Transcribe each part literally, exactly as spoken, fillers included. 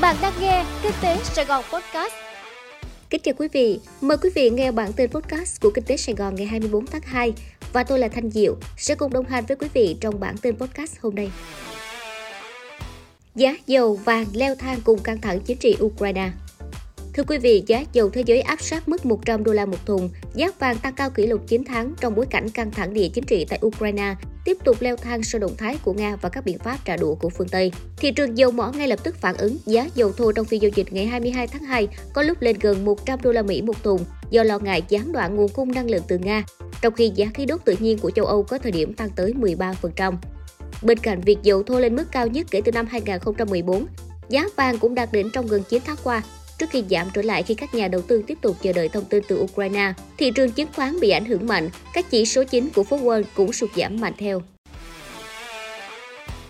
Bạn đang nghe Kinh tế Sài Gòn Podcast. Kính chào quý vị, mời quý vị nghe bản tin podcast của Kinh tế Sài Gòn ngày hai mươi bốn tháng hai và tôi là Thanh Diệu sẽ cùng đồng hành với quý vị trong bản tin podcast hôm nay. Giá dầu vàng leo thang cùng căng thẳng chính trị Ukraine. Thưa quý vị, giá dầu thế giới áp sát mức một trăm đô la một thùng, giá vàng tăng cao kỷ lục chín tháng trong bối cảnh căng thẳng địa chính trị tại Ukraine tiếp tục leo thang sau động thái của Nga và các biện pháp trả đũa của phương Tây. Thị trường dầu mỏ ngay lập tức phản ứng, giá dầu thô trong phiên giao dịch ngày hai mươi hai tháng hai có lúc lên gần một trăm đô la Mỹ một thùng do lo ngại gián đoạn nguồn cung năng lượng từ Nga, trong khi giá khí đốt tự nhiên của châu Âu có thời điểm tăng tới mười ba phần trăm. Bên cạnh việc dầu thô lên mức cao nhất kể từ năm hai nghìn không trăm mười bốn, giá vàng cũng đạt đỉnh trong gần chín tháng qua, trước khi giảm trở lại khi các nhà đầu tư tiếp tục chờ đợi thông tin từ Ukraine. Thị trường chứng khoán bị ảnh hưởng mạnh, các chỉ số chính của phố Wall cũng sụt giảm mạnh theo.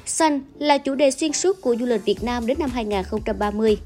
Xanh là chủ đề xuyên suốt của du lịch Việt Nam đến năm hai nghìn không trăm ba mươi.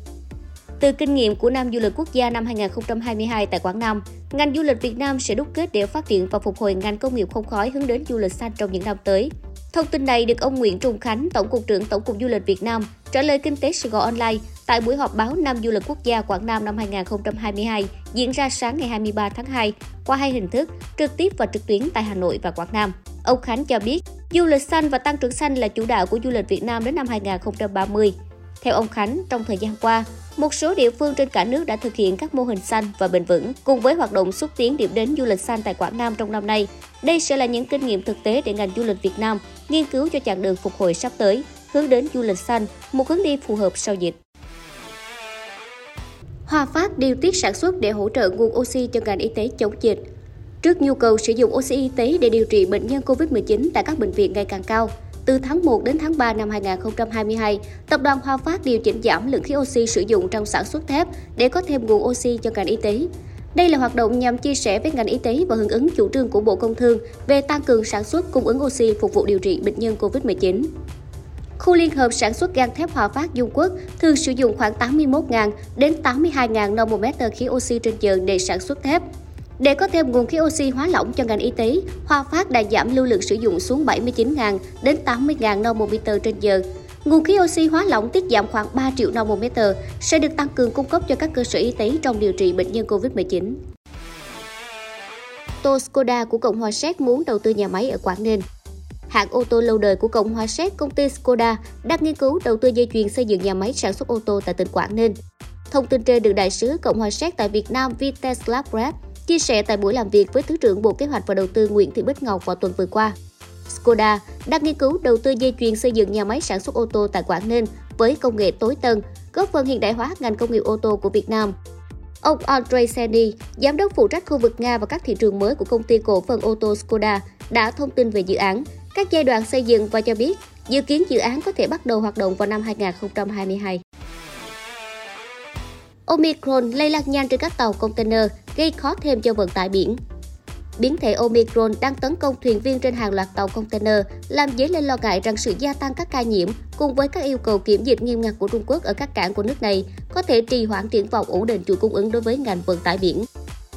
Từ kinh nghiệm của năm du lịch quốc gia năm hai nghìn không trăm hai mươi hai tại Quảng Nam, ngành du lịch Việt Nam sẽ đúc kết để phát triển và phục hồi ngành công nghiệp không khói hướng đến du lịch xanh trong những năm tới. Thông tin này được ông Nguyễn Trung Khánh, Tổng cục trưởng Tổng cục Du lịch Việt Nam, trả lời Kinh tế Sài Gòn Online tại buổi họp báo Năm Du lịch Quốc gia Quảng Nam năm hai nghìn không trăm hai mươi hai diễn ra sáng ngày hai mươi ba tháng hai qua hai hình thức trực tiếp và trực tuyến tại Hà Nội và Quảng Nam. Ông Khánh cho biết, du lịch xanh và tăng trưởng xanh là chủ đạo của du lịch Việt Nam đến năm hai nghìn không trăm ba mươi. Theo ông Khánh, trong thời gian qua, một số địa phương trên cả nước đã thực hiện các mô hình xanh và bền vững. Cùng với hoạt động xúc tiến điểm đến du lịch xanh tại Quảng Nam trong năm nay, đây sẽ là những kinh nghiệm thực tế để ngành du lịch Việt Nam nghiên cứu cho chặng đường phục hồi sắp tới, hướng đến du lịch xanh, một hướng đi phù hợp sau dịch. Hòa Phát điều tiết sản xuất để hỗ trợ nguồn oxy cho ngành y tế chống dịch. Trước nhu cầu sử dụng oxy y tế để điều trị bệnh nhân covid mười chín tại các bệnh viện ngày càng cao, từ tháng một đến tháng ba năm hai nghìn không trăm hai mươi hai, Tập đoàn Hòa Phát điều chỉnh giảm lượng khí oxy sử dụng trong sản xuất thép để có thêm nguồn oxy cho ngành y tế. Đây là hoạt động nhằm chia sẻ với ngành y tế và hưởng ứng chủ trương của Bộ Công Thương về tăng cường sản xuất cung ứng oxy phục vụ điều trị bệnh nhân covid mười chín. Khu liên hợp sản xuất gang thép Hòa Phát Dung Quốc thường sử dụng khoảng tám mươi mốt nghìn đến tám mươi hai nghìn nanometer khí oxy trên giờ để sản xuất thép. Để có thêm nguồn khí oxy hóa lỏng cho ngành y tế, Hòa Phát đã giảm lưu lượng sử dụng xuống bảy mươi chín nghìn đến tám mươi nghìn nanometer trên giờ. Nguồn khí oxy hóa lỏng tiết giảm khoảng ba triệu nanometer sẽ được tăng cường cung cấp cho các cơ sở y tế trong điều trị bệnh nhân covid mười chín. Tô Škoda của Cộng hòa Séc muốn đầu tư nhà máy ở Quảng Ninh. Hãng ô tô lâu đời của Cộng hòa Séc, công ty Škoda đang nghiên cứu đầu tư dây chuyền xây dựng nhà máy sản xuất ô tô tại tỉnh Quảng Ninh. Thông tin trên được đại sứ Cộng hòa Séc tại Việt Nam Vítězslav Lapprat chia sẻ tại buổi làm việc với Thứ trưởng Bộ Kế hoạch và Đầu tư Nguyễn Thị Bích Ngọc vào tuần vừa qua. Škoda đang nghiên cứu đầu tư dây chuyền xây dựng nhà máy sản xuất ô tô tại Quảng Ninh với công nghệ tối tân, góp phần hiện đại hóa ngành công nghiệp ô tô của Việt Nam. Ông Andre Seny, giám đốc phụ trách khu vực Nga và các thị trường mới của công ty cổ phần ô tô Škoda, đã thông tin về dự án, các giai đoạn xây dựng và cho biết dự kiến dự án có thể bắt đầu hoạt động vào năm hai nghìn không trăm hai mươi hai. Omicron lây lan nhanh trên các tàu container, gây khó thêm cho vận tải biển. Biến thể Omicron đang tấn công thuyền viên trên hàng loạt tàu container, làm dấy lên lo ngại rằng sự gia tăng các ca nhiễm cùng với các yêu cầu kiểm dịch nghiêm ngặt của Trung Quốc ở các cảng của nước này có thể trì hoãn triển vọng ổn định chuỗi cung ứng đối với ngành vận tải biển.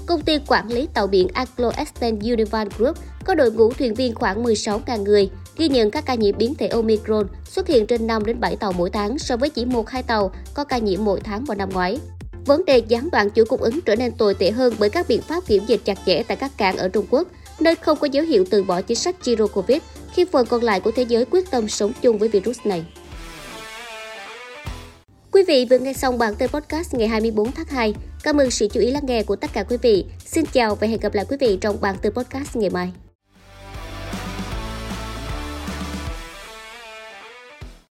Công ty quản lý tàu biển Anglo-Eastern Univan Group có đội ngũ thuyền viên khoảng mười sáu nghìn người, ghi nhận các ca nhiễm biến thể Omicron xuất hiện trên năm đến bảy tàu mỗi tháng so với chỉ một đến hai tàu có ca nhiễm mỗi tháng vào năm ngoái. Vấn đề gián đoạn chuỗi cung ứng trở nên tồi tệ hơn bởi các biện pháp kiểm dịch chặt chẽ tại các cảng ở Trung Quốc, nơi không có dấu hiệu từ bỏ chính sách Zero Covid khi phần còn lại của thế giới quyết tâm sống chung với virus này. Quý vị vừa nghe xong bản tin podcast ngày hai mươi bốn tháng hai. Cảm ơn sự chú ý lắng nghe của tất cả quý vị. Xin chào và hẹn gặp lại quý vị trong bản tin podcast ngày mai.